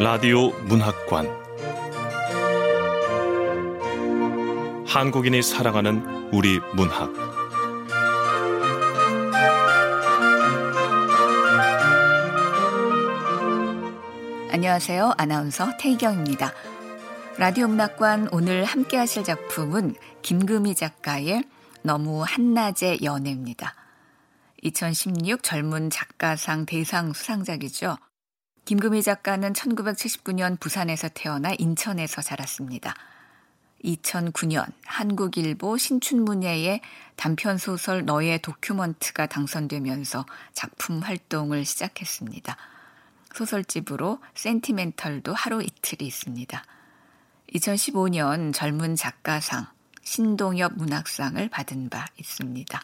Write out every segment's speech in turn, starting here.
라디오 문학관 한국인이 사랑하는 우리 문학 안녕하세요. 아나운서 태희경입니다. 라디오 문학관 오늘 함께 하실 작품은 김금희 작가의 너무 한낮의 연애입니다. 2016 젊은 작가상 대상 수상작이죠. 김금희 작가는 1979년 부산에서 태어나 인천에서 자랐습니다. 2009년 한국일보 신춘문예의 단편소설 너의 도큐먼트가 당선되면서 작품 활동을 시작했습니다. 소설집으로 센티멘털도 하루 이틀이 있습니다. 2015년 젊은 작가상, 신동엽 문학상을 받은 바 있습니다.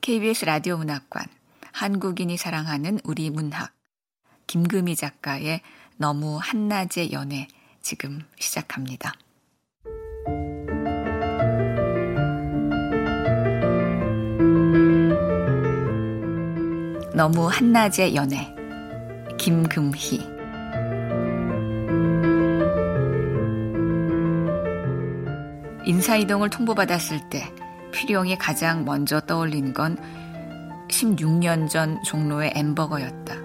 KBS 라디오 문학관, 한국인이 사랑하는 우리 문학, 김금희 작가의 너무 한낮의 연애 지금 시작합니다. 너무 한낮의 연애 김금희 인사이동을 통보받았을 때 필용이 가장 먼저 떠올린 건 16년 전 종로의 햄버거였다.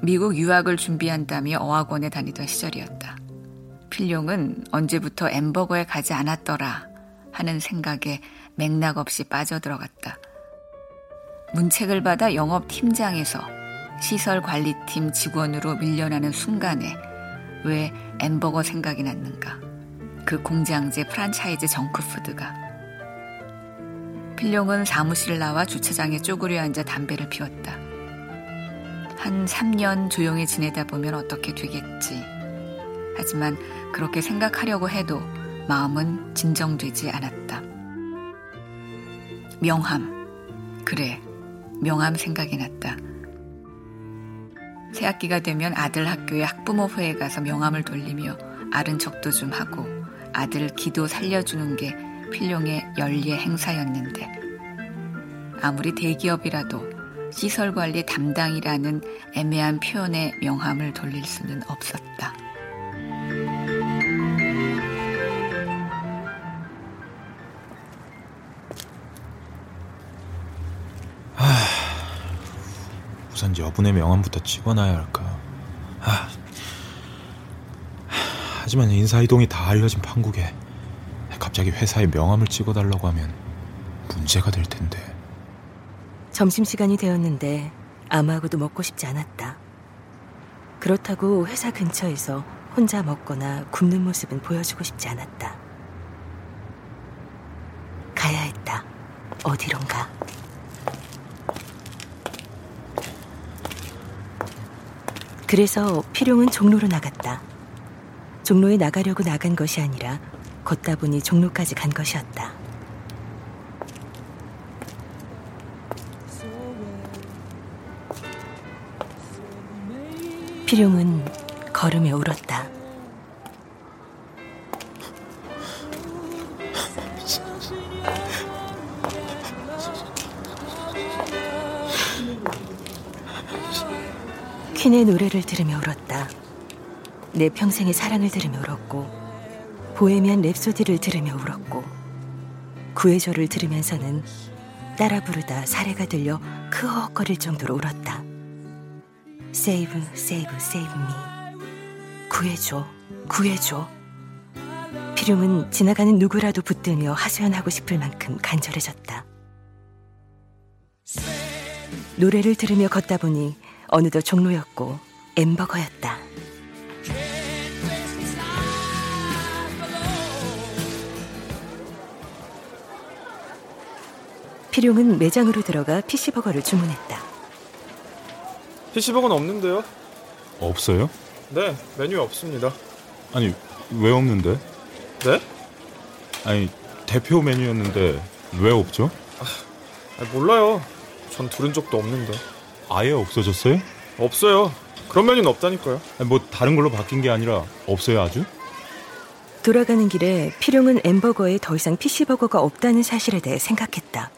미국 유학을 준비한다며 어학원에 다니던 시절이었다. 필룡은 언제부터 햄버거에 가지 않았더라 하는 생각에 맥락 없이 빠져들어갔다. 문책을 받아 영업팀장에서 시설관리팀 직원으로 밀려나는 순간에 왜 햄버거 생각이 났는가. 그 공장제 프랜차이즈 정크푸드가. 필룡은 사무실을 나와 주차장에 쪼그려 앉아 담배를 피웠다. 한 3년 조용히 지내다 보면 어떻게 되겠지. 하지만 그렇게 생각하려고 해도 마음은 진정되지 않았다. 명함. 그래, 명함 생각이 났다. 새학기가 되면 아들 학교에 학부모회에 가서 명함을 돌리며 아른 척도 좀 하고 아들 기도 살려주는 게 필룡의 연례 행사였는데 아무리 대기업이라도 시설관리 담당이라는 애매한 표현의 명함을 돌릴 수는 없었다. 우선 여분의 명함부터 찍어놔야 할까. 하지만 인사이동이 다 알려진 판국에 갑자기 회사에 명함을 찍어달라고 하면 문제가 될 텐데. 점심시간이 되었는데 아무하고도 먹고 싶지 않았다. 그렇다고 회사 근처에서 혼자 먹거나 굶는 모습은 보여주고 싶지 않았다. 가야 했다. 어디론가. 그래서 필용은 종로로 나갔다. 종로에 나가려고 나간 것이 아니라 걷다 보니 종로까지 간 것이었다. 필용은 걸음에 울었다. 퀸의 노래를 들으며 울었다. 내 평생의 사랑을 들으며 울었고 보헤미안 랩소디를 들으며 울었고 구해줘를 들으면서는 따라 부르다 사례가 들려 크헉거릴 정도로 울었다. Save, save, save me. 구해줘, 구해줘. 필용은 지나가는 누구라도 붙들며 하소연하고 싶을 만큼 간절해졌다. 노래를 들으며 걷다 보니 어느덧 종로였고 햄버거였다. 필용은 매장으로 들어가 PC버거를 주문했다. PC버거는 없는데요? 없어요? 네, 메뉴에 없습니다. 아니, 왜 없는데? 네? 아니, 대표 메뉴였는데 왜 없죠? 몰라요. 전 들은 적도 없는데. 아예 없어졌어요? 없어요. 그런 메뉴는 없다니까요. 아니, 뭐 다른 걸로 바뀐 게 아니라 없어요, 아주? 돌아가는 길에 필용은 엠버거에 더 이상 PC버거가 없다는 사실에 대해 생각했다.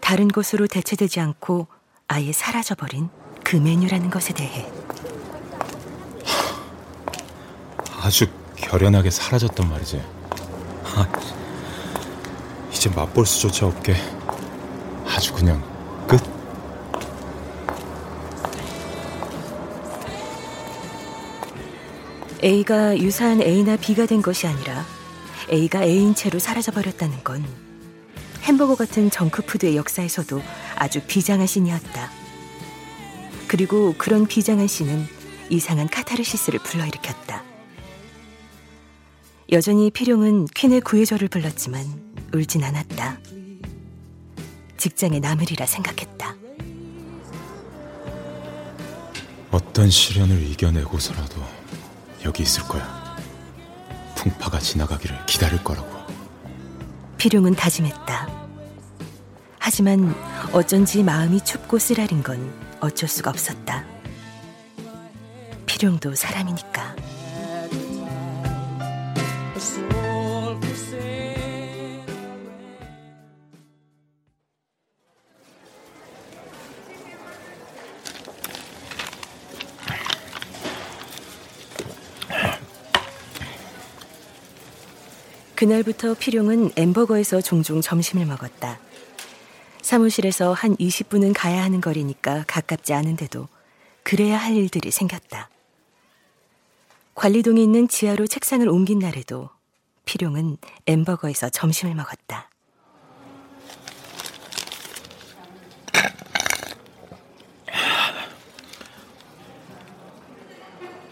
다른 곳으로 대체되지 않고 아예 사라져버린 그 메뉴라는 것에 대해. 아주 결연하게 사라졌단 말이지. 이제 맛볼 수조차 없게 아주 그냥 끝. A가 유사한 A나 B가 된 것이 아니라 A가 A인 채로 사라져버렸다는 건 햄버거 같은 정크푸드의 역사에서도 아주 비장한 신이었다. 그리고 그런 비장한 신은 이상한 카타르시스를 불러일으켰다. 여전히 필용은 퀸의 구해줘를 불렀지만 울진 않았다. 직장의 남을이라 생각했다. 어떤 시련을 이겨내고서라도 여기 있을 거야. 풍파가 지나가기를 기다릴 거라고. 필용은 다짐했다. 하지만 어쩐지 마음이 춥고 쓰라린 건 어쩔 수가 없었다. 필용도 사람이니까. 그날부터 필용은 엠버거에서 종종 점심을 먹었다. 사무실에서 한 20분은 가야 하는 거리니까 가깝지 않은데도 그래야 할 일들이 생겼다. 관리동에 있는 지하로 책상을 옮긴 날에도 필용은 엠버거에서 점심을 먹었다.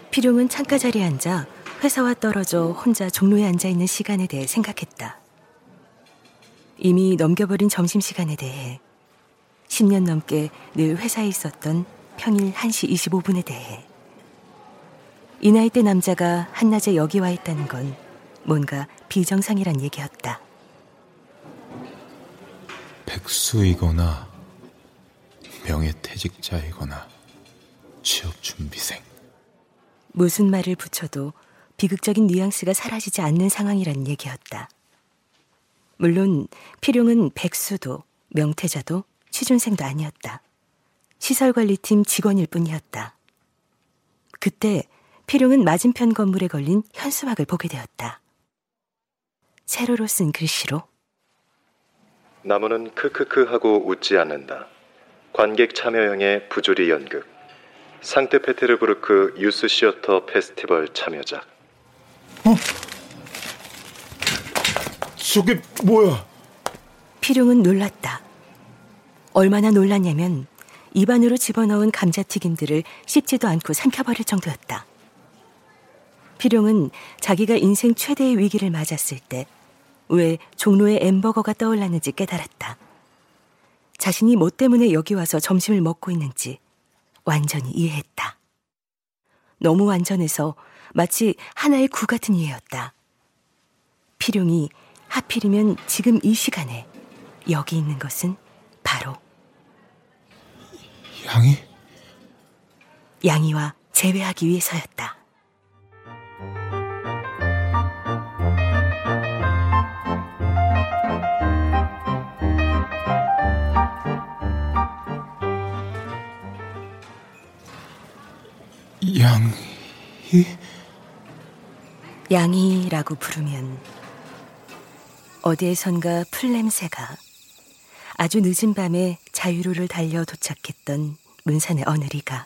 필용은 창가 자리에 앉아 회사와 떨어져 혼자 종로에 앉아있는 시간에 대해 생각했다. 이미 넘겨버린 점심시간에 대해, 10년 넘게 늘 회사에 있었던 평일 1시 25분에 대해. 이 나이대 남자가 한낮에 여기 와 있다는 건 뭔가 비정상이란 얘기였다. 백수이거나 명예퇴직자이거나 취업준비생. 무슨 말을 붙여도 비극적인 뉘앙스가 사라지지 않는 상황이란 얘기였다. 물론 필용은 백수도 명퇴자도 취준생도 아니었다. 시설관리팀 직원일 뿐이었다. 그때 필용은 맞은편 건물에 걸린 현수막을 보게 되었다. 세로로 쓴 글씨로 나무는 크크크 하고 웃지 않는다. 관객 참여형의 부조리 연극. 상트페테르부르크 유스시어터 페스티벌 참여작. 저게 뭐야? 필용은 놀랐다. 얼마나 놀랐냐면 입안으로 집어넣은 감자튀김들을 씹지도 않고 삼켜버릴 정도였다. 필용은 자기가 인생 최대의 위기를 맞았을 때 왜 종로의 햄버거가 떠올랐는지 깨달았다. 자신이 뭐 때문에 여기 와서 점심을 먹고 있는지 완전히 이해했다. 너무 완전해서 마치 하나의 구 같은 이해였다. 필용이 하필이면 지금 이 시간에 여기 있는 것은 바로 양이? 양이와 재회하기 위해서였다. 양이? 양이라고 부르면 어디에선가 풀냄새가 아주 늦은 밤에 자유로를 달려 도착했던 문산의 어느리가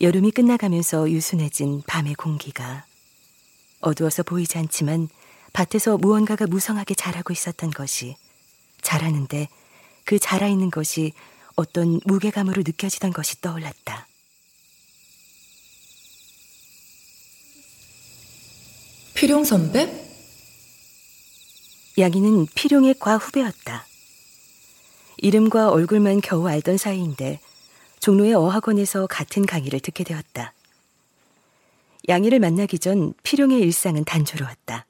여름이 끝나가면서 유순해진 밤의 공기가 어두워서 보이지 않지만 밭에서 무언가가 무성하게 자라고 있었던 것이 자라는데 그 자라있는 것이 어떤 무게감으로 느껴지던 것이 떠올랐다. 필용 선배? 양이는 필용의 과후배였다. 이름과 얼굴만 겨우 알던 사이인데 종로의 어학원에서 같은 강의를 듣게 되었다. 양이를 만나기 전 필용의 일상은 단조로웠다.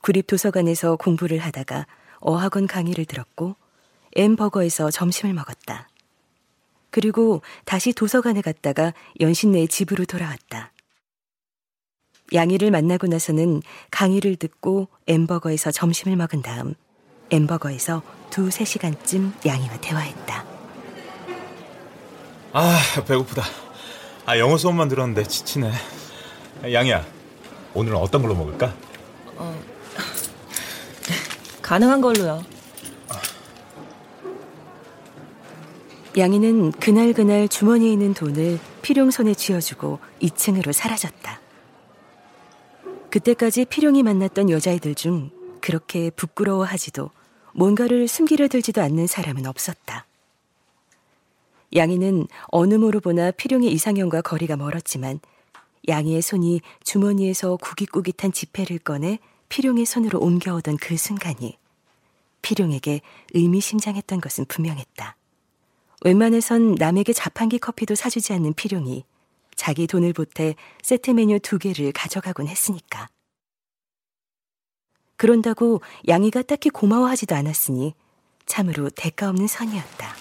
구립도서관에서 공부를 하다가 어학원 강의를 들었고 엠버거에서 점심을 먹었다. 그리고 다시 도서관에 갔다가 연신내 집으로 돌아왔다. 양이를 만나고 나서는 강의를 듣고 엠버거에서 점심을 먹은 다음 엠버거에서 2-3시간쯤 양이와 대화했다. 아, 배고프다. 영어 수업만 들었는데 지치네. 양이야, 오늘은 어떤 걸로 먹을까? 가능한 걸로요. 양이는 그날그날 주머니에 있는 돈을 필용 손에 쥐어주고 2층으로 사라졌다. 그때까지 필용이 만났던 여자애들 중 그렇게 부끄러워하지도 뭔가를 숨기려 들지도 않는 사람은 없었다. 양이는 어느 모로 보나 필용의 이상형과 거리가 멀었지만 양이의 손이 주머니에서 구깃구깃한 지폐를 꺼내 필용의 손으로 옮겨오던 그 순간이 필용에게 의미심장했던 것은 분명했다. 웬만해선 남에게 자판기 커피도 사주지 않는 필용이 자기 돈을 보태 세트 메뉴 2개를 가져가곤 했으니까. 그런다고 양이가 딱히 고마워하지도 않았으니 참으로 대가 없는 선이었다.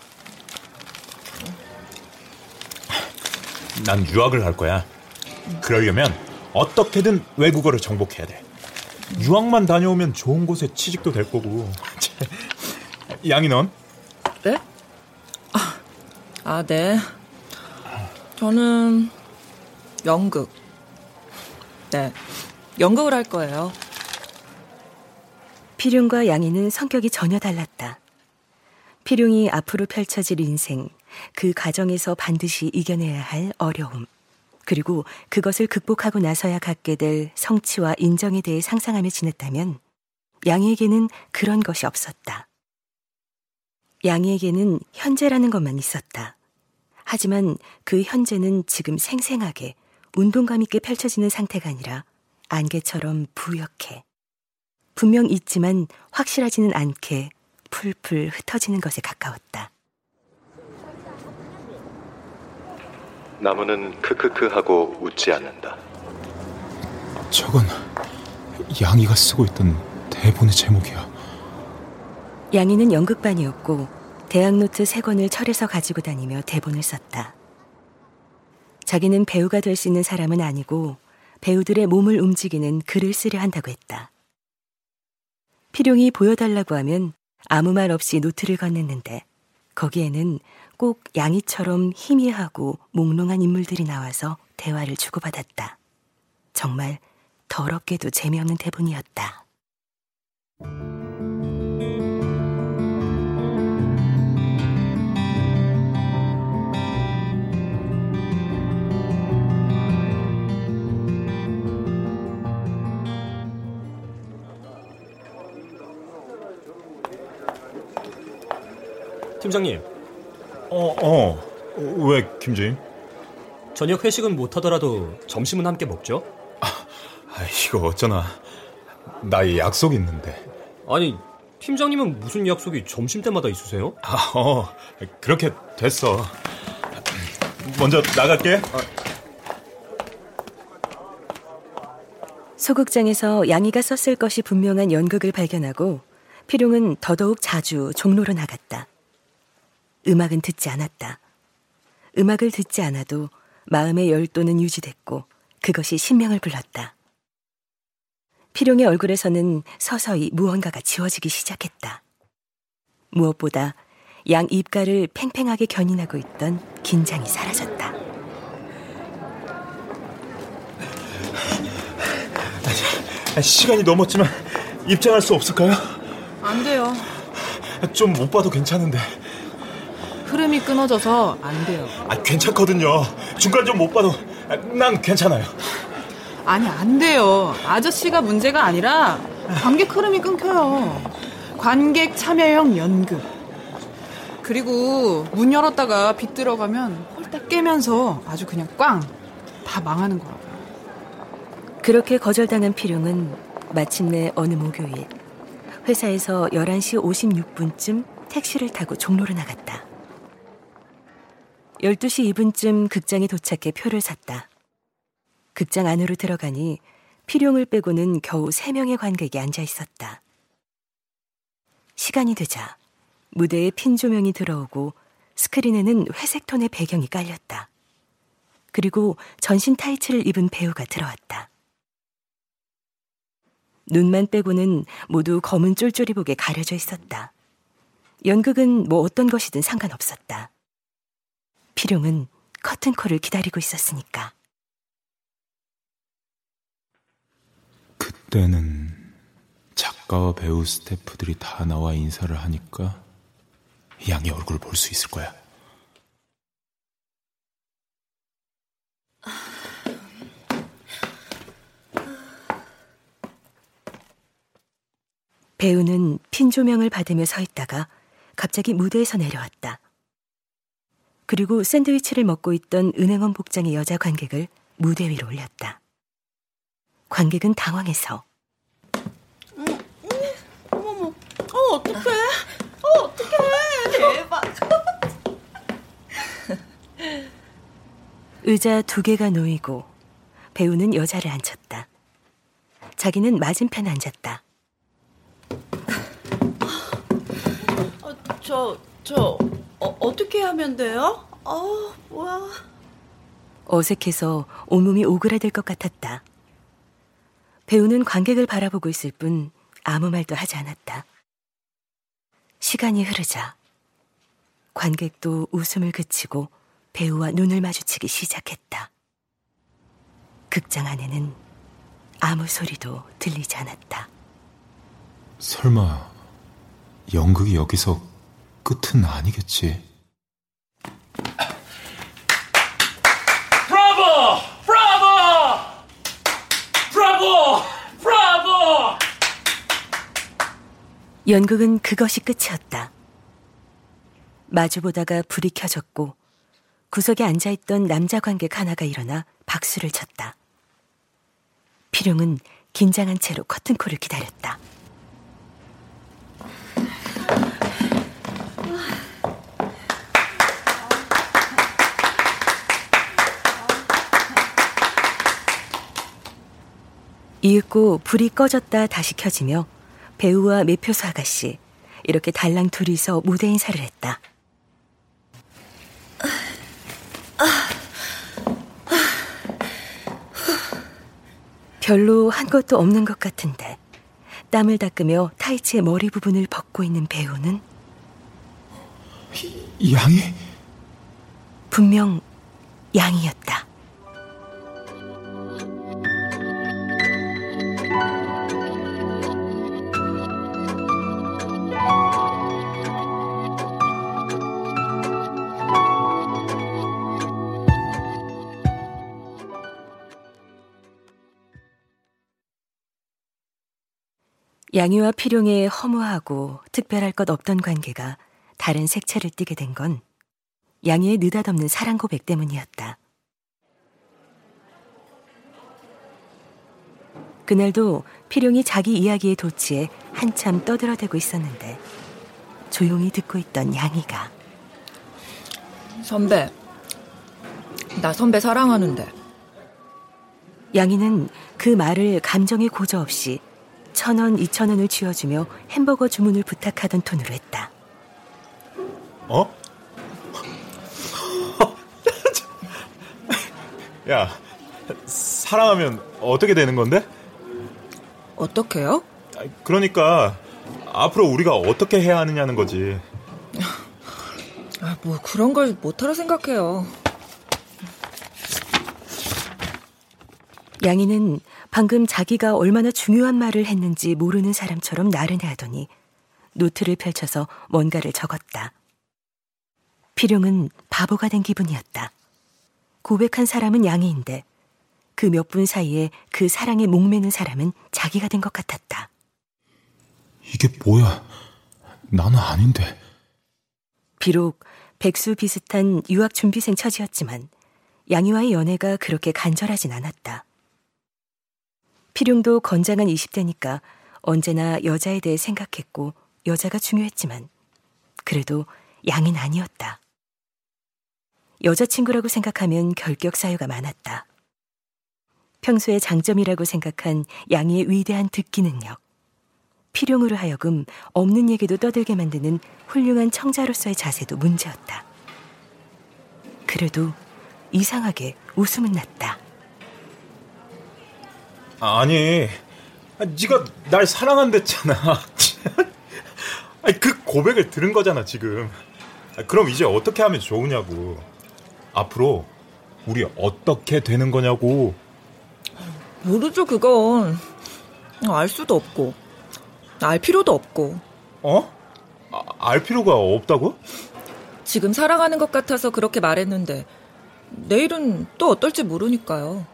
난 유학을 할 거야. 그러려면 어떻게든 외국어를 정복해야 돼. 유학만 다녀오면 좋은 곳에 취직도 될 거고. 양이 넌? 네? 네. 저는 연극. 네, 연극을 할 거예요. 필용과 양이는 성격이 전혀 달랐다. 필용이 앞으로 펼쳐질 인생, 그 과정에서 반드시 이겨내야 할 어려움, 그리고 그것을 극복하고 나서야 갖게 될 성취와 인정에 대해 상상하며 지냈다면 양이에게는 그런 것이 없었다. 양이에게는 현재라는 것만 있었다. 하지만 그 현재는 지금 생생하게 운동감 있게 펼쳐지는 상태가 아니라 안개처럼 부옇게, 분명 있지만 확실하지는 않게 풀풀 흩어지는 것에 가까웠다. 나무는 크크크 하고 웃지 않는다. 저건 양이가 쓰고 있던 대본의 제목이야. 양이는 연극반이었고 대학노트 3권을 철에서 가지고 다니며 대본을 썼다. 자기는 배우가 될 수 있는 사람은 아니고 배우들의 몸을 움직이는 글을 쓰려 한다고 했다. 필용이 보여달라고 하면 아무 말 없이 노트를 건넸는데 거기에는 꼭 양이처럼 희미하고 몽롱한 인물들이 나와서 대화를 주고받았다. 정말 더럽게도 재미없는 대본이었다. 팀장님. 왜 김주임? 저녁 회식은 못하더라도 점심은 함께 먹죠? 이거 어쩌나. 나의 약속이 있는데. 아니, 팀장님은 무슨 약속이 점심때마다 있으세요? 그렇게 됐어. 먼저 나갈게. 소극장에서 양이가 썼을 것이 분명한 연극을 발견하고 필용은 더더욱 자주 종로로 나갔다. 음악은 듣지 않았다. 음악을 듣지 않아도 마음의 열도는 유지됐고 그것이 신명을 불렀다. 필용의 얼굴에서는 서서히 무언가가 지워지기 시작했다. 무엇보다 양 입가를 팽팽하게 견인하고 있던 긴장이 사라졌다. 시간이 넘었지만 입장할 수 없을까요? 안 돼요. 좀 못 봐도 괜찮은데. 흐름이 끊어져서 안 돼요. 괜찮거든요. 중간 좀 못 봐도 난 괜찮아요. 아니, 안 돼요. 아저씨가 문제가 아니라 관객 흐름이 끊겨요. 관객 참여형 연극. 그리고 문 열었다가 빛 들어가면 홀딱 깨면서 아주 그냥 꽝 다 망하는 거라고요. 그렇게 거절당한 필용은 마침내 어느 목요일 회사에서 11시 56분쯤 택시를 타고 종로로 나갔다. 12시 2분쯤 극장에 도착해 표를 샀다. 극장 안으로 들어가니 필용을 빼고는 겨우 3명의 관객이 앉아 있었다. 시간이 되자 무대에 핀 조명이 들어오고 스크린에는 회색 톤의 배경이 깔렸다. 그리고 전신 타이츠를 입은 배우가 들어왔다. 눈만 빼고는 모두 검은 쫄쫄이복에 가려져 있었다. 연극은 뭐 어떤 것이든 상관없었다. 필용은 커튼콜을 기다리고 있었으니까. 그때는 작가와 배우 스태프들이 다 나와 인사를 하니까 양의 얼굴을 볼 수 있을 거야. 배우는 핀 조명을 받으며 서 있다가 갑자기 무대에서 내려왔다. 그리고 샌드위치를 먹고 있던 은행원 복장의 여자 관객을 무대 위로 올렸다. 관객은 당황해서 어머머, 어떡해, 어떡해, 대박. 의자 2개가 놓이고 배우는 여자를 앉혔다. 자기는 맞은편 앉았다. 어떻게 하면 돼요? 뭐야. 어색해서 온몸이 오그라들 것 같았다. 배우는 관객을 바라보고 있을 뿐 아무 말도 하지 않았다. 시간이 흐르자 관객도 웃음을 그치고 배우와 눈을 마주치기 시작했다. 극장 안에는 아무 소리도 들리지 않았다. 설마 연극이 여기서 끝은 아니겠지? 브라보! 브라보! 브라보! 브라보! 연극은 그것이 끝이었다. 마주보다가 불이 켜졌고 구석에 앉아있던 남자 관객 하나가 일어나 박수를 쳤다. 필용은 긴장한 채로 커튼콜을 기다렸다. 이윽고 불이 꺼졌다 다시 켜지며 배우와 매표소 아가씨, 이렇게 달랑 둘이서 무대 인사를 했다. 별로 한 것도 없는 것 같은데 땀을 닦으며 타이츠의 머리 부분을 벗고 있는 배우는 양이? 분명 양이었다. 양희와 필용의 허무하고 특별할 것 없던 관계가 다른 색채를 띠게 된 건 양희의 느닷없는 사랑 고백 때문이었다. 그날도 필용이 자기 이야기에 도취해 한참 떠들어대고 있었는데 조용히 듣고 있던 양희가, 선배, 나 선배 사랑하는데. 양희는 그 말을 감정에 고저 없이 1,000원, 2,000원을 쥐어주며 햄버거 주문을 부탁하던 톤으로 했다. 야, 사랑하면 어떻게 되는 건데? 어떻게요? 그러니까 앞으로 우리가 어떻게 해야 하느냐는 거지. 뭐 그런 걸 못하러 생각해요. 양이는 방금 자기가 얼마나 중요한 말을 했는지 모르는 사람처럼 나른해하더니 노트를 펼쳐서 뭔가를 적었다. 필용은 바보가 된 기분이었다. 고백한 사람은 양이인데 그 몇 분 사이에 그 사랑에 목매는 사람은 자기가 된 것 같았다. 이게 뭐야? 나는 아닌데. 비록 백수 비슷한 유학 준비생 처지였지만 양이와의 연애가 그렇게 간절하진 않았다. 필용도 건장한 20대니까 언제나 여자에 대해 생각했고 여자가 중요했지만 그래도 양은 아니었다. 여자친구라고 생각하면 결격 사유가 많았다. 평소에 장점이라고 생각한 양이의 위대한 듣기 능력, 필용으로 하여금 없는 얘기도 떠들게 만드는 훌륭한 청자로서의 자세도 문제였다. 그래도 이상하게 웃음은 났다. 아니, 네가 날 사랑한댔잖아. 그 고백을 들은 거잖아, 지금. 그럼 이제 어떻게 하면 좋으냐고. 앞으로 우리 어떻게 되는 거냐고. 모르죠, 그건. 알 수도 없고. 알 필요도 없고. 어? 알 필요가 없다고? 지금 사랑하는 것 같아서 그렇게 말했는데 내일은 또 어떨지 모르니까요.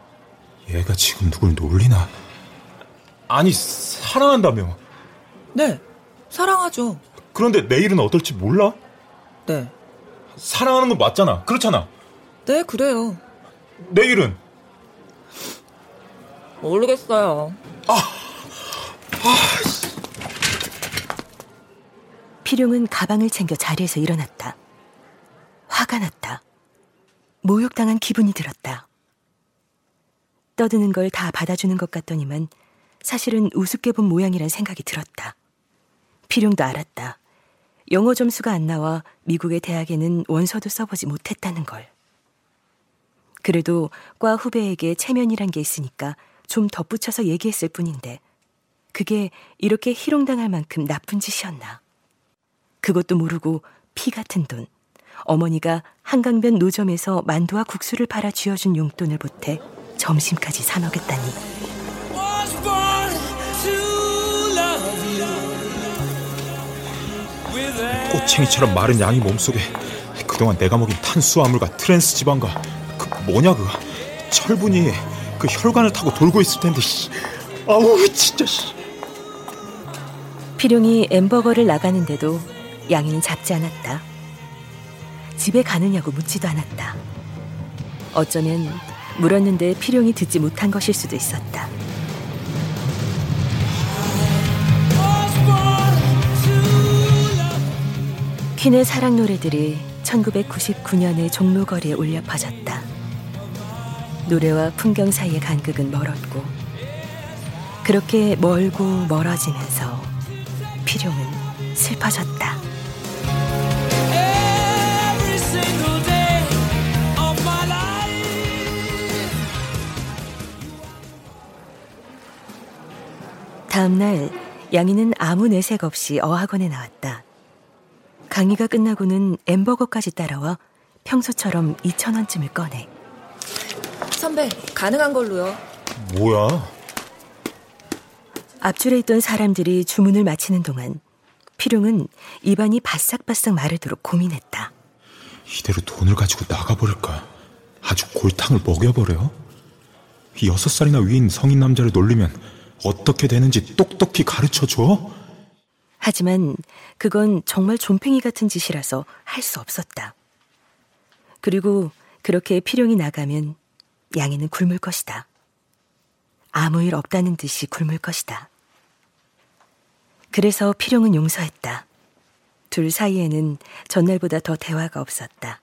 얘가 지금 누굴 놀리나? 아니, 사랑한다며. 네, 사랑하죠. 그런데 내일은 어떨지 몰라? 네. 사랑하는 건 맞잖아, 그렇잖아. 네, 그래요. 내일은? 모르겠어요. 필용은 가방을 챙겨 자리에서 일어났다. 화가 났다. 모욕당한 기분이 들었다. 떠드는 걸 다 받아주는 것 같더니만 사실은 우습게 본 모양이란 생각이 들었다. 필용도 알았다. 영어 점수가 안 나와 미국의 대학에는 원서도 써보지 못했다는 걸. 그래도 과 후배에게 체면이란 게 있으니까 좀 덧붙여서 얘기했을 뿐인데 그게 이렇게 희롱당할 만큼 나쁜 짓이었나. 그것도 모르고 피 같은 돈, 어머니가 한강변 노점에서 만두와 국수를 팔아 쥐어준 용돈을 보태 점심까지 사 먹였다니. 꼬챙이처럼 마른 양이 몸속에 그동안 내가 먹인 탄수화물과 트랜스 지방과 그 뭐냐 그거 철분이 그 혈관을 타고 돌고 있을 텐데. 아우 진짜. 필용이 햄버거를 나가는데도 양이는 잡지 않았다. 집에 가느냐고 묻지도 않았다. 어쩌면 물었는데 필용이 듣지 못한 것일 수도 있었다. 퀸의 사랑 노래들이 1999년의 종로거리에 울려 퍼졌다. 노래와 풍경 사이의 간극은 멀었고 그렇게 멀고 멀어지면서 필용은 슬퍼졌다. 다음날 양이는 아무 내색 없이 어학원에 나왔다. 강의가 끝나고는 햄버거까지 따라와 평소처럼 2,000원쯤을 꺼내. 선배, 가능한 걸로요. 뭐야? 앞줄에 있던 사람들이 주문을 마치는 동안 필용은 입안이 바싹바싹 마르도록 고민했다. 이대로 돈을 가지고 나가버릴까? 아주 골탕을 먹여버려? 6살이나 위인 성인 남자를 놀리면 어떻게 되는지 똑똑히 가르쳐줘? 하지만 그건 정말 존팽이 같은 짓이라서 할 수 없었다. 그리고 그렇게 필용이 나가면 양이는 굶을 것이다. 아무 일 없다는 듯이 굶을 것이다. 그래서 필용은 용서했다. 둘 사이에는 전날보다 더 대화가 없었다.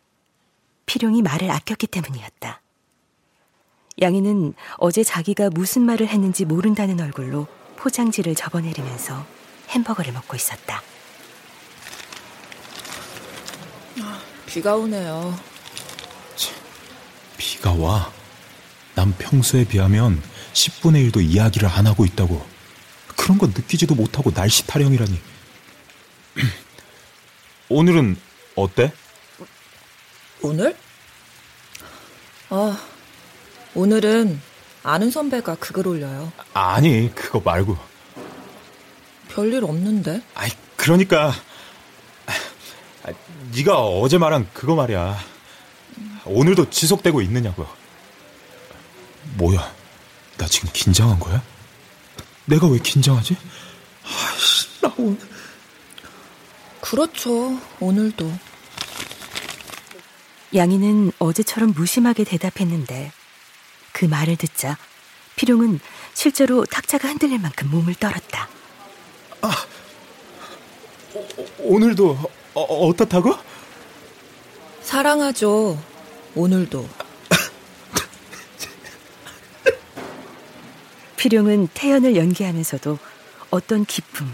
필용이 말을 아꼈기 때문이었다. 양이는 어제 자기가 무슨 말을 했는지 모른다는 얼굴로 포장지를 접어내리면서 햄버거를 먹고 있었다. 비가 오네요. 참, 비가 와? 난 평소에 비하면 10분의 1도 이야기를 안 하고 있다고. 그런 건 느끼지도 못하고 날씨 타령이라니. 오늘은 어때? 오늘? 오늘은 아는 선배가 그걸 올려요. 아니, 그거 말고. 별일 없는데? 아이, 그러니까. 네가 어제 말한 그거 말이야. 오늘도 지속되고 있느냐고. 뭐야, 나 지금 긴장한 거야? 내가 왜 긴장하지? 아이씨, 나 오늘. 그렇죠, 오늘도. 양이는 어제처럼 무심하게 대답했는데 그 말을 듣자 필용은 실제로 탁자가 흔들릴 만큼 몸을 떨었다. 오늘도 어떻다고? 사랑하죠. 오늘도. 필용은 태연을 연기하면서도 어떤 기쁨,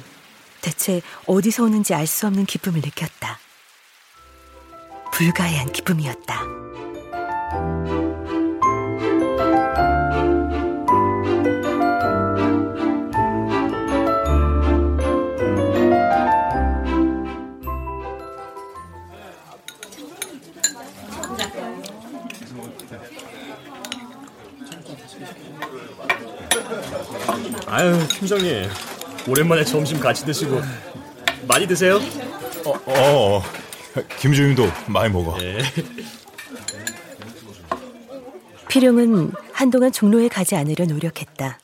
대체 어디서 오는지 알 수 없는 기쁨을 느꼈다. 불가해한 기쁨이었다. 아유, 팀장님. 오랜만에 점심 같이 드시고 많이 드세요? 김주임도 많이 먹어. 네. 필용은 한동안 종로에 가지 않으려 노력했다.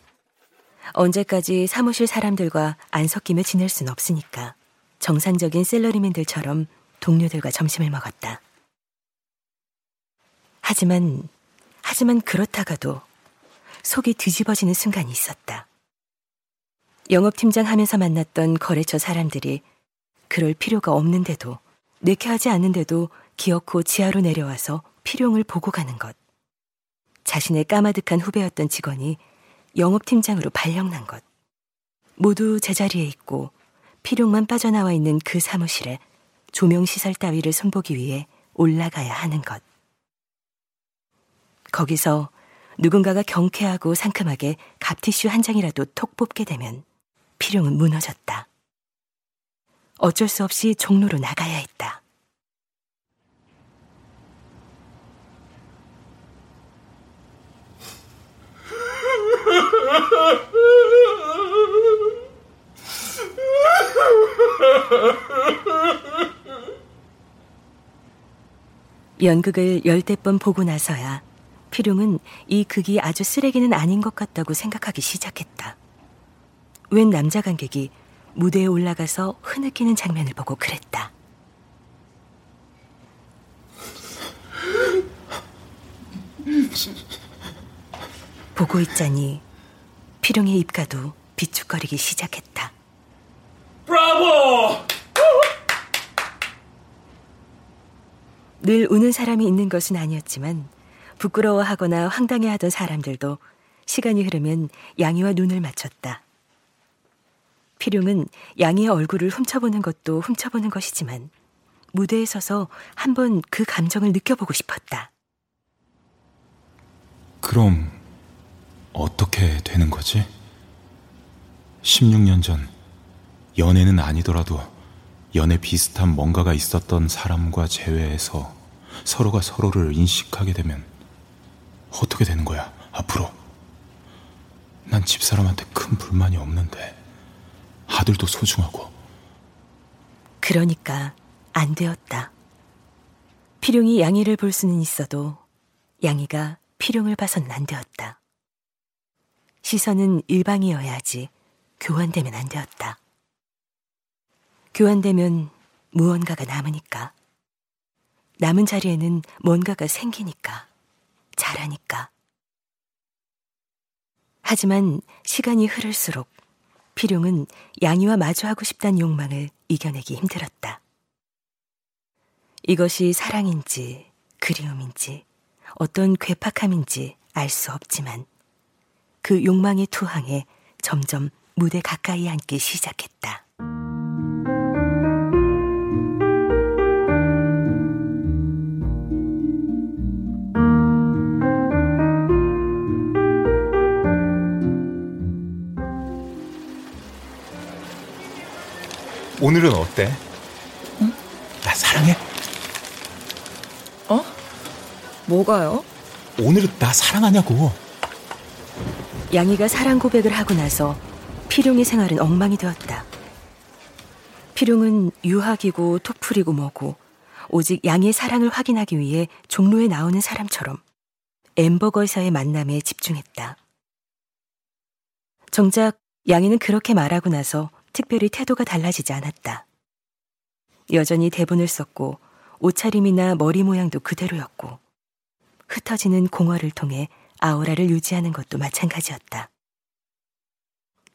언제까지 사무실 사람들과 안 섞이며 지낼 순 없으니까 정상적인 샐러리맨들처럼 동료들과 점심을 먹었다. 하지만 그렇다가도 속이 뒤집어지는 순간이 있었다. 영업팀장 하면서 만났던 거래처 사람들이 그럴 필요가 없는데도, 뇌캐하지 않는데도 기어코 지하로 내려와서 필용을 보고 가는 것. 자신의 까마득한 후배였던 직원이 영업팀장으로 발령난 것. 모두 제자리에 있고 필용만 빠져나와 있는 그 사무실에 조명시설 따위를 손보기 위해 올라가야 하는 것. 거기서 누군가가 경쾌하고 상큼하게 갑티슈 한 장이라도 톡 뽑게 되면 필용은 무너졌다. 어쩔 수 없이 종로로 나가야 했다. 연극을 10대 번 보고 나서야 필용은 이 극이 아주 쓰레기는 아닌 것 같다고 생각하기 시작했다. 웬 남자 관객이 무대에 올라가서 흐느끼는 장면을 보고 그랬다. 보고 있자니 필용의 입가도 비축거리기 시작했다. 브라보! 늘 우는 사람이 있는 것은 아니었지만 부끄러워하거나 황당해하던 사람들도 시간이 흐르면 양희와 눈을 맞췄다. 필용은 양희의 얼굴을 훔쳐보는 것도 훔쳐보는 것이지만 무대에 서서 한번 그 감정을 느껴보고 싶었다. 그럼 어떻게 되는 거지? 16년 전 연애는 아니더라도 연애 비슷한 뭔가가 있었던 사람과 제외해서 서로가 서로를 인식하게 되면 어떻게 되는 거야, 앞으로? 난 집사람한테 큰 불만이 없는데 아들도 소중하고. 그러니까 안 되었다. 필용이 양이를 볼 수는 있어도 양이가 필용을 봐서는 안 되었다. 시선은 일방이어야지 교환되면 안 되었다. 교환되면 무언가가 남으니까. 남은 자리에는 뭔가가 생기니까. 자라니까. 하지만 시간이 흐를수록 필용은 양이와 마주하고 싶다는 욕망을 이겨내기 힘들었다. 이것이 사랑인지 그리움인지 어떤 괴팍함인지 알 수 없지만 그 욕망의 투항에 점점 무대 가까이 앉기 시작했다. 오늘은 어때? 응? 나 사랑해? 어? 뭐가요? 오늘은 나 사랑하냐고. 양이가 사랑 고백을 하고 나서 필용의 생활은 엉망이 되었다. 필용은 유학이고 토플이고 뭐고 오직 양이의 사랑을 확인하기 위해 종로에 나오는 사람처럼 햄버거에서의 만남에 집중했다. 정작 양이는 그렇게 말하고 나서 특별히 태도가 달라지지 않았다. 여전히 대본을 썼고 옷차림이나 머리 모양도 그대로였고 흩어지는 공허를 통해 아우라를 유지하는 것도 마찬가지였다.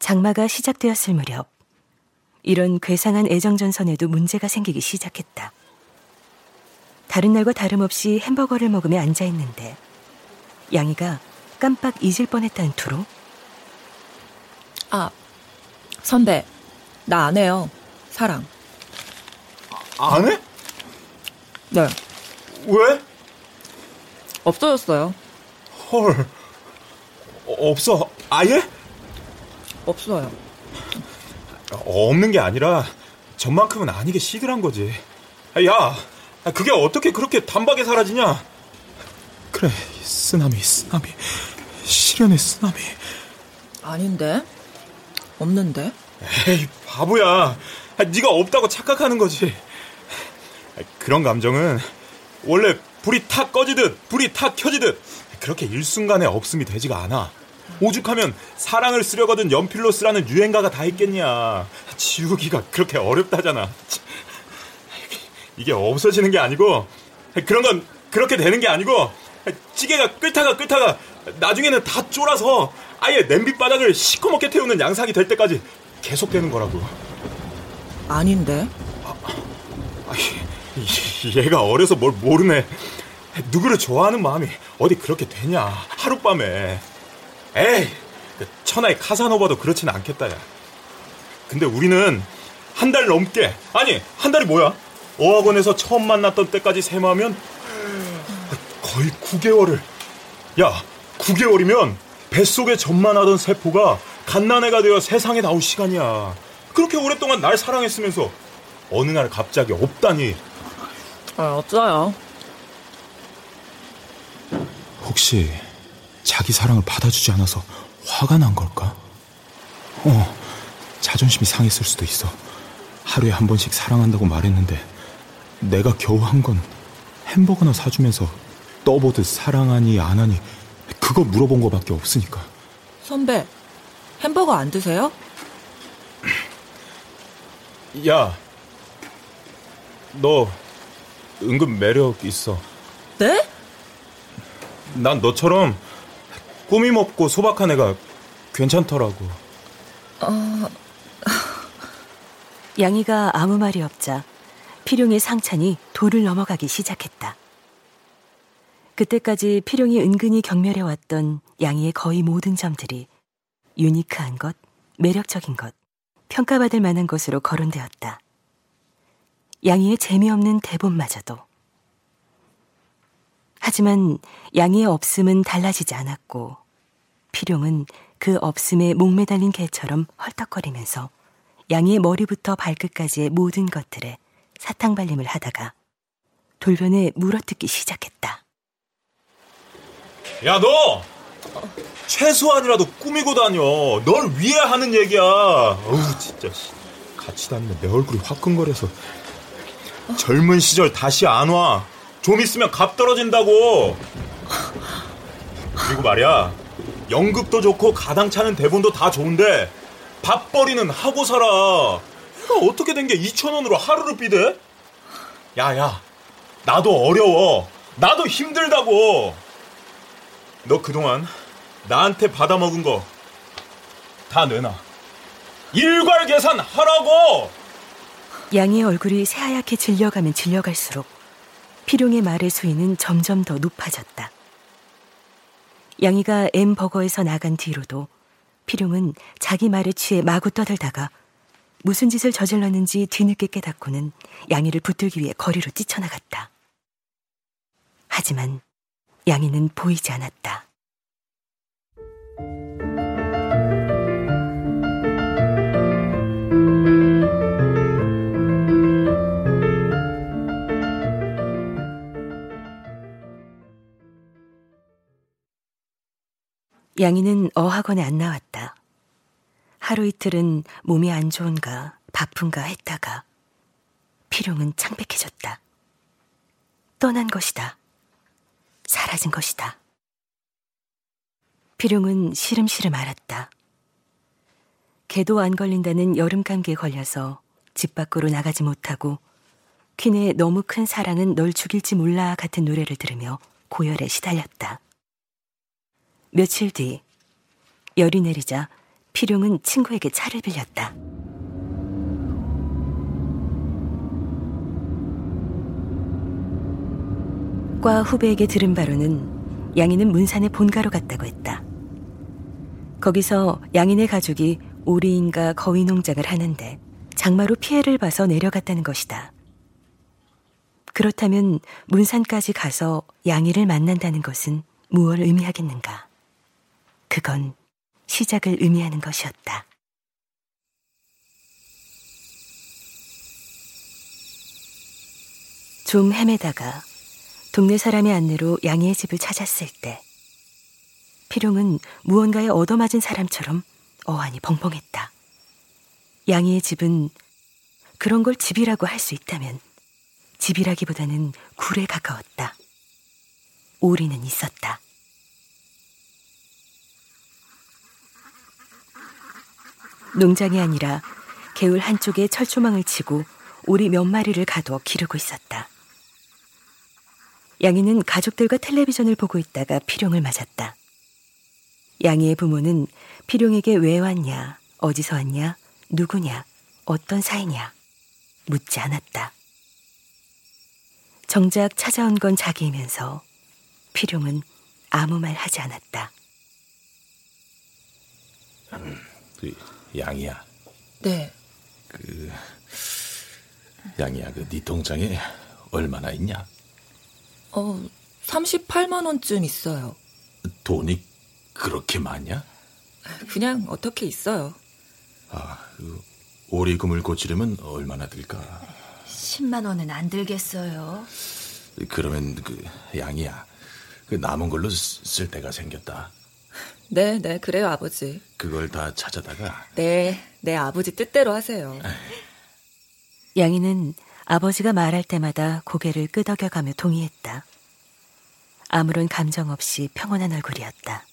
장마가 시작되었을 무렵 이런 괴상한 애정전선에도 문제가 생기기 시작했다. 다른 날과 다름없이 햄버거를 먹으며 앉아있는데 양이가 깜빡 잊을 뻔했다는 투로 아, 선배, 나 안 해요. 사랑. 아, 안 해? 네. 왜? 없어졌어요. 헐. 없어? 아예? 없어요. 없는 게 아니라 전만큼은 아니게 시들한 거지. 야, 그게 어떻게 그렇게 단박에 사라지냐? 그래, 쓰나미. 시련의 쓰나미. 아닌데? 없는데? 에이, 바보야. 네가 없다고 착각하는 거지. 그런 감정은 원래 불이 탁 꺼지듯 불이 탁 켜지듯 그렇게 일순간에 없음이 되지가 않아. 오죽하면 사랑을 쓰려거든 연필로 쓰라는 유행가가 다 있겠냐. 지우기가 그렇게 어렵다잖아. 이게 없어지는 게 아니고 그런 건 그렇게 되는 게 아니고 찌개가 끓다가 나중에는 다 쫄아서 아예 냄비 바닥을 시커멓게 태우는 양상이 될 때까지 계속되는 거라고. 아닌데? 얘가 어려서 뭘 모르네. 누구를 좋아하는 마음이 어디 그렇게 되냐. 하룻밤에. 에이, 천하의 카사노바도 그렇진 않겠다. 야, 근데 우리는 한 달 넘게, 아니 한 달이 뭐야, 어학원에서 처음 만났던 때까지 셈하면 거의 9개월을 야, 9개월이면 뱃속에 전만하던 세포가 갓난애가 되어 세상에 나올 시간이야. 그렇게 오랫동안 날 사랑했으면서 어느 날 갑자기 없다니. 아, 어쩌요. 혹시 자기 사랑을 받아주지 않아서 화가 난 걸까? 자존심이 상했을 수도 있어. 하루에 한 번씩 사랑한다고 말했는데 내가 겨우 한 건 햄버거나 사주면서 떠보듯 사랑하니 안 하니 그거 물어본 거밖에 없으니까. 선배, 햄버거 안 드세요? 야, 너 은근 매력 있어. 네? 난 너처럼 꾸밈 없고 소박한 애가 괜찮더라고. 양이가 아무 말이 없자 피룡의 상찬이 도를 넘어가기 시작했다. 그때까지 피룡이 은근히 경멸해왔던 양이의 거의 모든 점들이 유니크한 것, 매력적인 것, 평가받을 만한 것으로 거론되었다. 양이의 재미없는 대본마저도. 하지만 양이의 없음은 달라지지 않았고 피룡은 그 없음에 목매달린 개처럼 헐떡거리면서 양이의 머리부터 발끝까지의 모든 것들에 사탕발림을 하다가 돌변에 물어뜯기 시작했다. 야, 너! 최소한이라도 꾸미고 다녀. 널 위해 하는 얘기야. 어우, 진짜. 같이 다니면 내 얼굴이 화끈거려서. 젊은 시절 다시 안 와. 좀 있으면 값 떨어진다고. 그리고 말이야, 연극도 좋고 가당차는 대본도 다 좋은데 밥벌이는 하고 살아. 그러니까 어떻게 된 게 2,000원으로 하루를 삐대? 야야, 나도 어려워. 나도 힘들다고. 너 그동안 나한테 받아먹은 거 다 내놔. 일괄 계산하라고. 양이의 얼굴이 새하얗게 질려가면 질려갈수록 피룡의 말의 수위는 점점 더 높아졌다. 양이가 엠버거에서 나간 뒤로도 피룡은 자기 말에 취해 마구 떠들다가 무슨 짓을 저질렀는지 뒤늦게 깨닫고는 양이를 붙들기 위해 거리로 뛰쳐나갔다. 하지만 양이는 보이지 않았다. 양이는 어학원에 안 나왔다. 하루 이틀은 몸이 안 좋은가 바쁜가 했다가 피룡은 창백해졌다. 떠난 것이다. 사라진 것이다. 피룡은 시름시름 알았다. 개도 안 걸린다는 여름 감기에 걸려서 집 밖으로 나가지 못하고 퀸의 너무 큰 사랑은 널 죽일지 몰라 같은 노래를 들으며 고열에 시달렸다. 며칠 뒤 열이 내리자 피룡은 친구에게 차를 빌렸다. 가족과 후배에게 들은 바로는 양인은 문산의 본가로 갔다고 했다. 거기서 양인의 가족이 오리인가 거위 농장을 하는데 장마로 피해를 봐서 내려갔다는 것이다. 그렇다면 문산까지 가서 양이를 만난다는 것은 무엇을 의미하겠는가? 그건 시작을 의미하는 것이었다. 좀 헤매다가 동네 사람의 안내로 양이의 집을 찾았을 때 피룡은 무언가에 얻어맞은 사람처럼 어안이 벙벙했다. 양이의 집은 그런 걸 집이라고 할 수 있다면 집이라기보다는 굴에 가까웠다. 오리는 있었다. 농장이 아니라 개울 한쪽에 철조망을 치고 오리 몇 마리를 가둬 기르고 있었다. 양이는 가족들과 텔레비전을 보고 있다가 피룡을 맞았다. 양이의 부모는 피룡에게 왜 왔냐, 어디서 왔냐, 누구냐, 어떤 사이냐 묻지 않았다. 정작 찾아온 건 자기이면서 피룡은 아무 말 하지 않았다. 양이야. 네. 양이야, 네 통장에 얼마나 있냐? 38만 원쯤 있어요. 돈이 그렇게 많냐? 그냥 어떻게 있어요. 오리금을 고치려면 얼마나 들까? 10만 원은 안 들겠어요. 그러면 양이야, 남은 걸로 쓸 때가 생겼다. 네, 그래요, 아버지. 그걸 다 찾아다가. 네, 아버지 뜻대로 하세요. 양이는 아버지가 말할 때마다 고개를 끄덕여가며 동의했다. 아무런 감정 없이 평온한 얼굴이었다.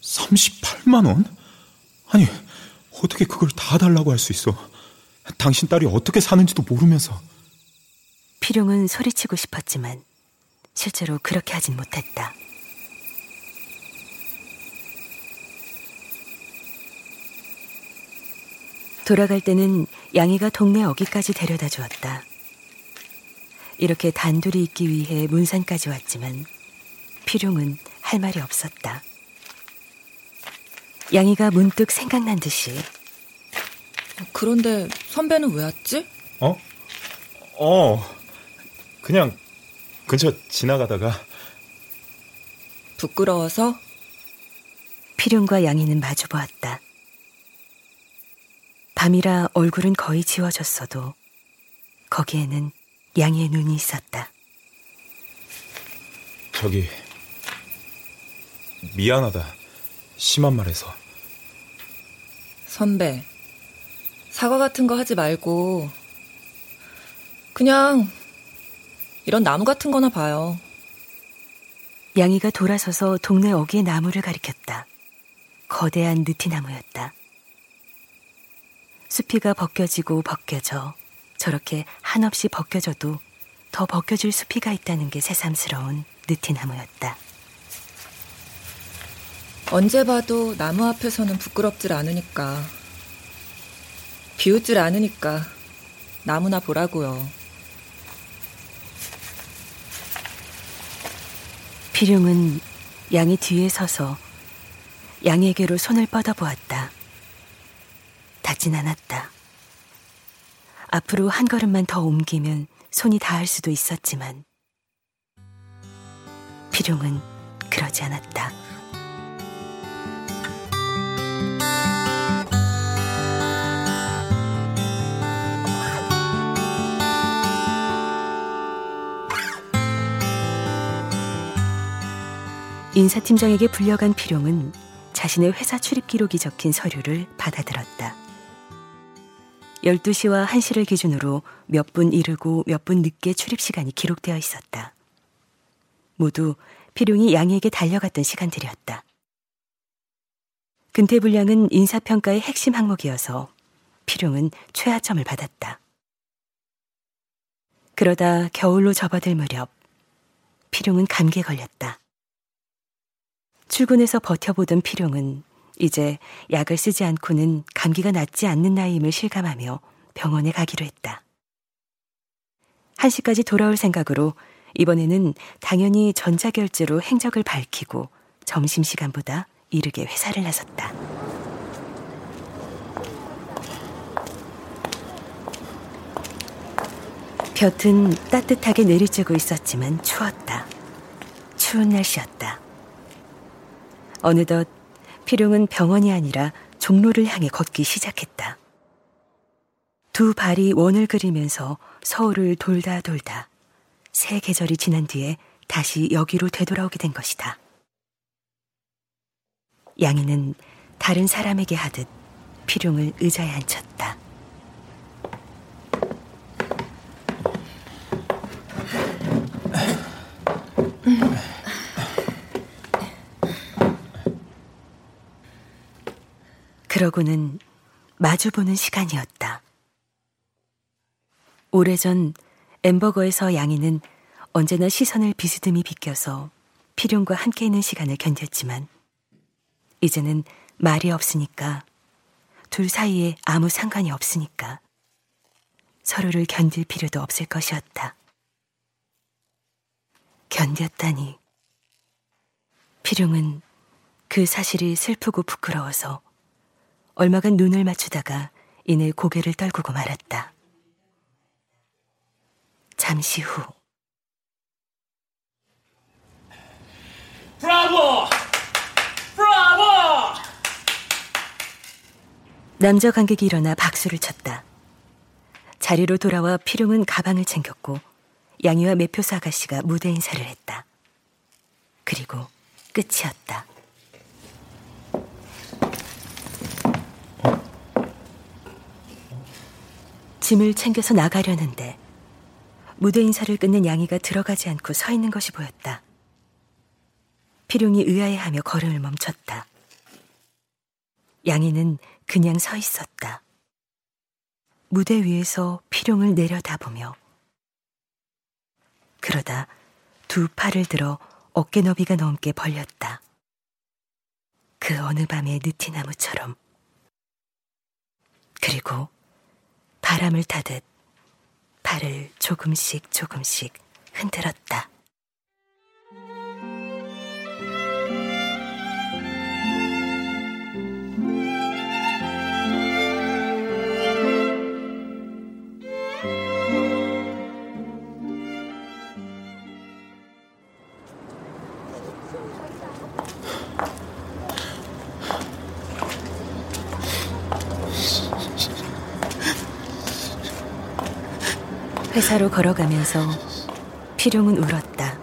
38만 원? 아니, 어떻게 그걸 다 달라고 할 수 있어? 당신 딸이 어떻게 사는지도 모르면서. 피룡은 소리치고 싶었지만 실제로 그렇게 하진 못했다. 돌아갈 때는 양이가 동네 어귀까지 데려다 주었다. 이렇게 단둘이 있기 위해 문산까지 왔지만 피룡은 할 말이 없었다. 양이가 문득 생각난 듯이. 그런데 선배는 왜 왔지? 그냥 근처 지나가다가. 부끄러워서? 피룡과 양이는 마주 보았다. 밤이라 얼굴은 거의 지워졌어도 거기에는 양이의 눈이 있었다. 저기, 미안하다. 심한 말해서. 선배, 사과 같은 거 하지 말고 그냥 이런 나무 같은 거나 봐요. 양이가 돌아서서 동네 어귀의 나무를 가리켰다. 거대한 느티나무였다. 숲이가 벗겨지고 벗겨져 저렇게 한없이 벗겨져도 더 벗겨질 숲이가 있다는 게 새삼스러운 느티나무였다. 언제 봐도 나무 앞에서는 부끄럽질 않으니까, 비웃질 않으니까 나무나 보라고요. 피룡은 양이 뒤에 서서 양에게로 손을 뻗어보았다. 닿진 않았다. 앞으로 한 걸음만 더 옮기면 손이 닿을 수도 있었지만 피룡은 그러지 않았다. 인사팀장에게 불려간 피룡은 자신의 회사 출입 기록이 적힌 서류를 받아들었다. 12시와 1시를 기준으로 몇 분 이르고 몇 분 늦게 출입 시간이 기록되어 있었다. 모두 피룡이 양에게 달려갔던 시간들이었다. 근태불량은 인사평가의 핵심 항목이어서 피룡은 최하점을 받았다. 그러다 겨울로 접어들 무렵 피룡은 감기에 걸렸다. 출근해서 버텨보던 피룡은 이제 약을 쓰지 않고는 감기가 낫지 않는 나이임을 실감하며 병원에 가기로 했다. 1시까지 돌아올 생각으로 이번에는 당연히 전자결제로 행적을 밝히고 점심시간보다 이르게 회사를 나섰다. 볕은 따뜻하게 내리쬐고 있었지만 추웠다. 추운 날씨였다. 어느덧 피룡은 병원이 아니라 종로를 향해 걷기 시작했다. 두 발이 원을 그리면서 서울을 돌다 새 계절이 지난 뒤에 다시 여기로 되돌아오게 된 것이다. 양이는 다른 사람에게 하듯 피룡을 의자에 앉혔다. 그러고는 마주보는 시간이었다. 오래전 엠버거에서 양이는 언제나 시선을 비스듬히 비껴서 필용과 함께 있는 시간을 견뎠지만 이제는 말이 없으니까, 둘 사이에 아무 상관이 없으니까 서로를 견딜 필요도 없을 것이었다. 견뎠다니. 필용은 그 사실이 슬프고 부끄러워서 얼마간 눈을 맞추다가 이내 고개를 떨구고 말았다. 잠시 후. 브라보! 브라보! 남자 관객이 일어나 박수를 쳤다. 자리로 돌아와 피룡은 가방을 챙겼고 양이와 매표사 아가씨가 무대 인사를 했다. 그리고 끝이었다. 짐을 챙겨서 나가려는데 무대 인사를 끝낸 양이가 들어가지 않고 서 있는 것이 보였다. 피룡이 의아해하며 걸음을 멈췄다. 양이는 그냥 서 있었다. 무대 위에서 피룡을 내려다보며. 그러다 두 팔을 들어 어깨 너비가 넘게 벌렸다. 그 어느 밤의 느티나무처럼. 그리고 바람을 타듯 발을 조금씩 흔들었다. 회사로 걸어가면서 피룡은 울었다.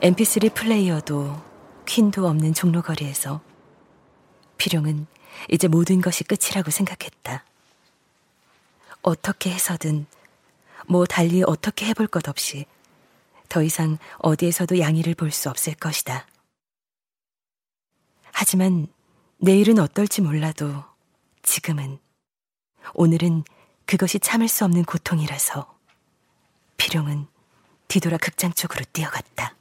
mp3 플레이어도 퀸도 없는 종로거리에서 피룡은 이제 모든 것이 끝이라고 생각했다. 어떻게 해서든 뭐 달리 어떻게 해볼 것 없이 더 이상 어디에서도 양이를 볼 수 없을 것이다. 하지만 내일은 어떨지 몰라도 지금은, 오늘은 그것이 참을 수 없는 고통이라서 피룡은 뒤돌아 극장 쪽으로 뛰어갔다.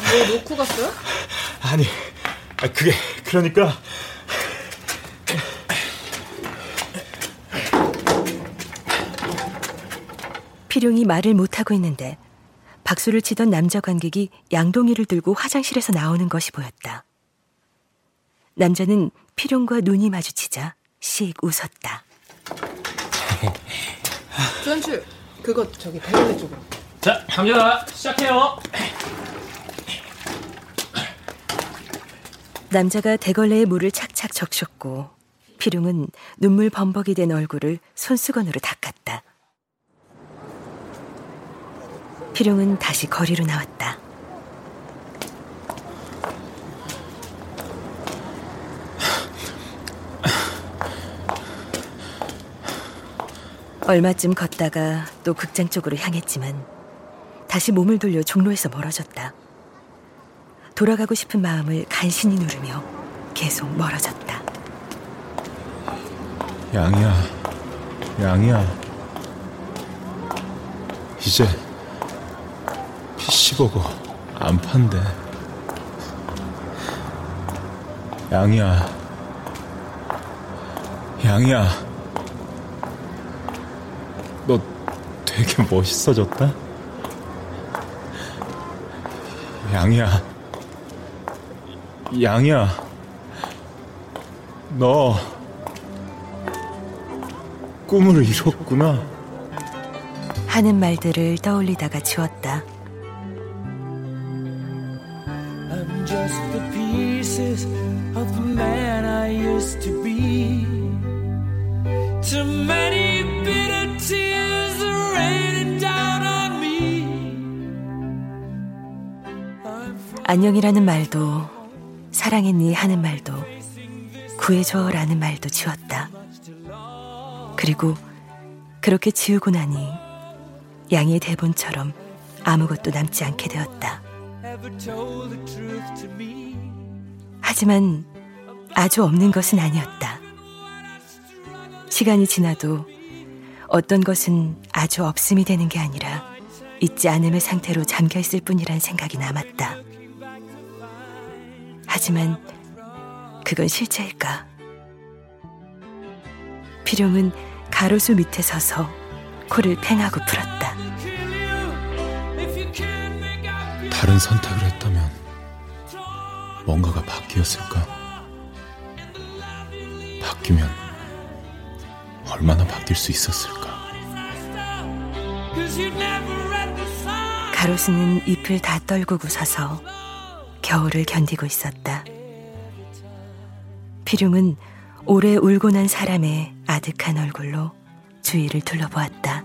뭐 놓고 갔어요? 아니, 그게 그러니까... 피룡이 말을 못하고 있는데 박수를 치던 남자 관객이 양동이를 들고 화장실에서 나오는 것이 보였다. 남자는 피룡과 눈이 마주치자 씩 웃었다. 주현출, 그거 저기 배경의 쪽으로. 자, 갑니다. 시작해요. 남자가 대걸레에 물을 착착 적셨고 피룡은 눈물 범벅이 된 얼굴을 손수건으로 닦았다. 피룡은 다시 거리로 나왔다. 얼마쯤 걷다가 또 극장 쪽으로 향했지만 다시 몸을 돌려 종로에서 멀어졌다. 돌아가고 싶은 마음을 간신히 누르며 계속 멀어졌다. 양이야. 이제 PC보고 안 판대. 양이야, 너 되게 멋있어졌다? 양이야, 너 꿈을 이뤘구나 하는 말들을 떠올리다가 지웠다. I'm just the pieces of the man I used to be. Too many bitter tears are raining down on me. 안녕이라는 말도, 사랑했니 하는 말도, 구해줘라는 말도 지웠다. 그리고 그렇게 지우고 나니 양의 대본처럼 아무것도 남지 않게 되었다. 하지만 아주 없는 것은 아니었다. 시간이 지나도 어떤 것은 아주 없음이 되는 게 아니라 있지 않음의 상태로 잠겨있을 뿐이란 생각이 남았다. 하지만 그건 실제일까? 필용은 가로수 밑에 서서 코를 팽하고 풀었다. 다른 선택을 했다면 뭔가가 바뀌었을까? 바뀌면 얼마나 바뀔 수 있었을까? 가로수는 잎을 다 떨구고 서서 겨울을 견디고 있었다. 필용은 오래 울고 난 사람의 아득한 얼굴로 주위를 둘러보았다.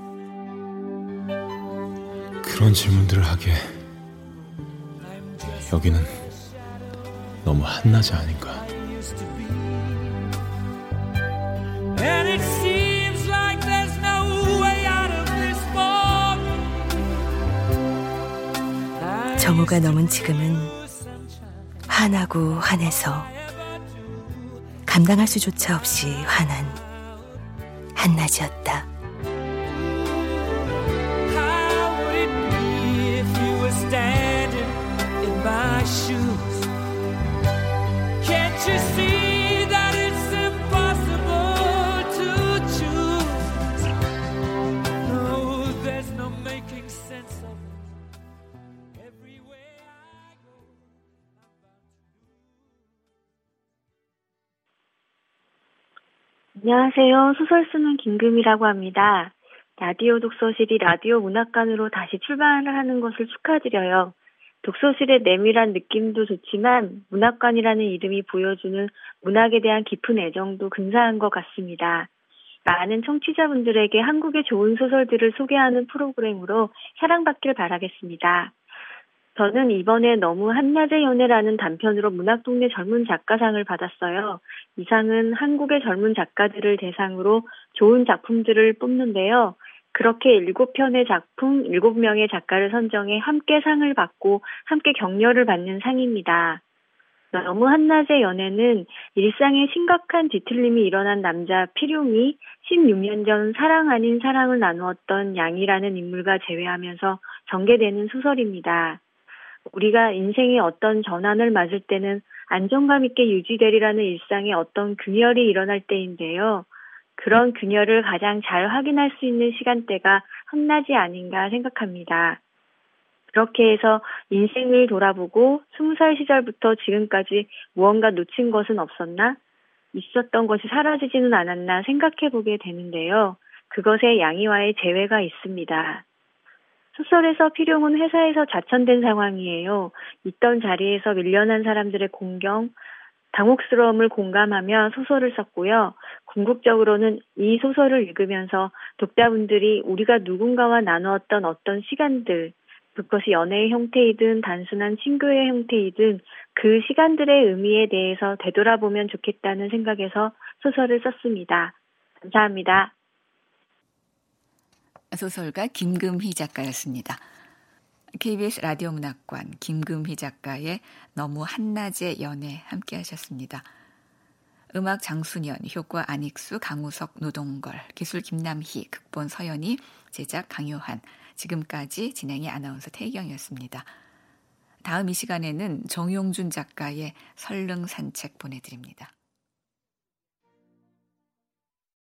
그런 질문들을 하게 여기는 너무 한낮이 아닌가. 정오가 넘은 지금은 환하고 환해서 감당할 수조차 없이 환한 한낮이었다. 안녕하세요. 소설 쓰는 김금희라고 합니다. 라디오 독서실이 라디오 문학관으로 다시 출발을 하는 것을 축하드려요. 독서실의 내밀한 느낌도 좋지만 문학관이라는 이름이 보여주는 문학에 대한 깊은 애정도 근사한 것 같습니다. 많은 청취자분들에게 한국의 좋은 소설들을 소개하는 프로그램으로 사랑받길 바라겠습니다. 저는 이번에 너무 한낮의 연애라는 단편으로 문학동네 젊은 작가상을 받았어요. 이 상은 한국의 젊은 작가들을 대상으로 좋은 작품들을 뽑는데요. 그렇게 7편의 작품, 7명의 작가를 선정해 함께 상을 받고 함께 격려를 받는 상입니다. 너무 한낮의 연애는 일상에 심각한 뒤틀림이 일어난 남자 필용이 16년 전 사랑 아닌 사랑을 나누었던 양이라는 인물과 재회하면서 전개되는 소설입니다. 우리가 인생의 어떤 전환을 맞을 때는 안정감 있게 유지되리라는 일상의 어떤 균열이 일어날 때인데요. 그런 균열을 가장 잘 확인할 수 있는 시간대가 한낮이 아닌가 생각합니다. 그렇게 해서 인생을 돌아보고 20살 시절부터 지금까지 무언가 놓친 것은 없었나? 있었던 것이 사라지지는 않았나 생각해보게 되는데요. 그것에 양이와의 재회가 있습니다. 소설에서 필용은 회사에서 자천된 상황이에요. 있던 자리에서 밀려난 사람들의 공경, 당혹스러움을 공감하며 소설을 썼고요. 궁극적으로는 이 소설을 읽으면서 독자분들이 우리가 누군가와 나누었던 어떤 시간들, 그것이 연애의 형태이든 단순한 친구의 형태이든 그 시간들의 의미에 대해서 되돌아보면 좋겠다는 생각에서 소설을 썼습니다. 감사합니다. 소설가 김금희 작가였습니다. KBS 라디오 문학관 김금희 작가의 너무 한낮의 연애 함께 하셨습니다. 음악 장순연, 효과 안익수, 강우석, 노동걸, 기술 김남희, 극본 서연희, 제작 강요한, 지금까지 진행의 아나운서 태희경이었습니다. 다음 이 시간에는 정용준 작가의 설릉 산책 보내드립니다.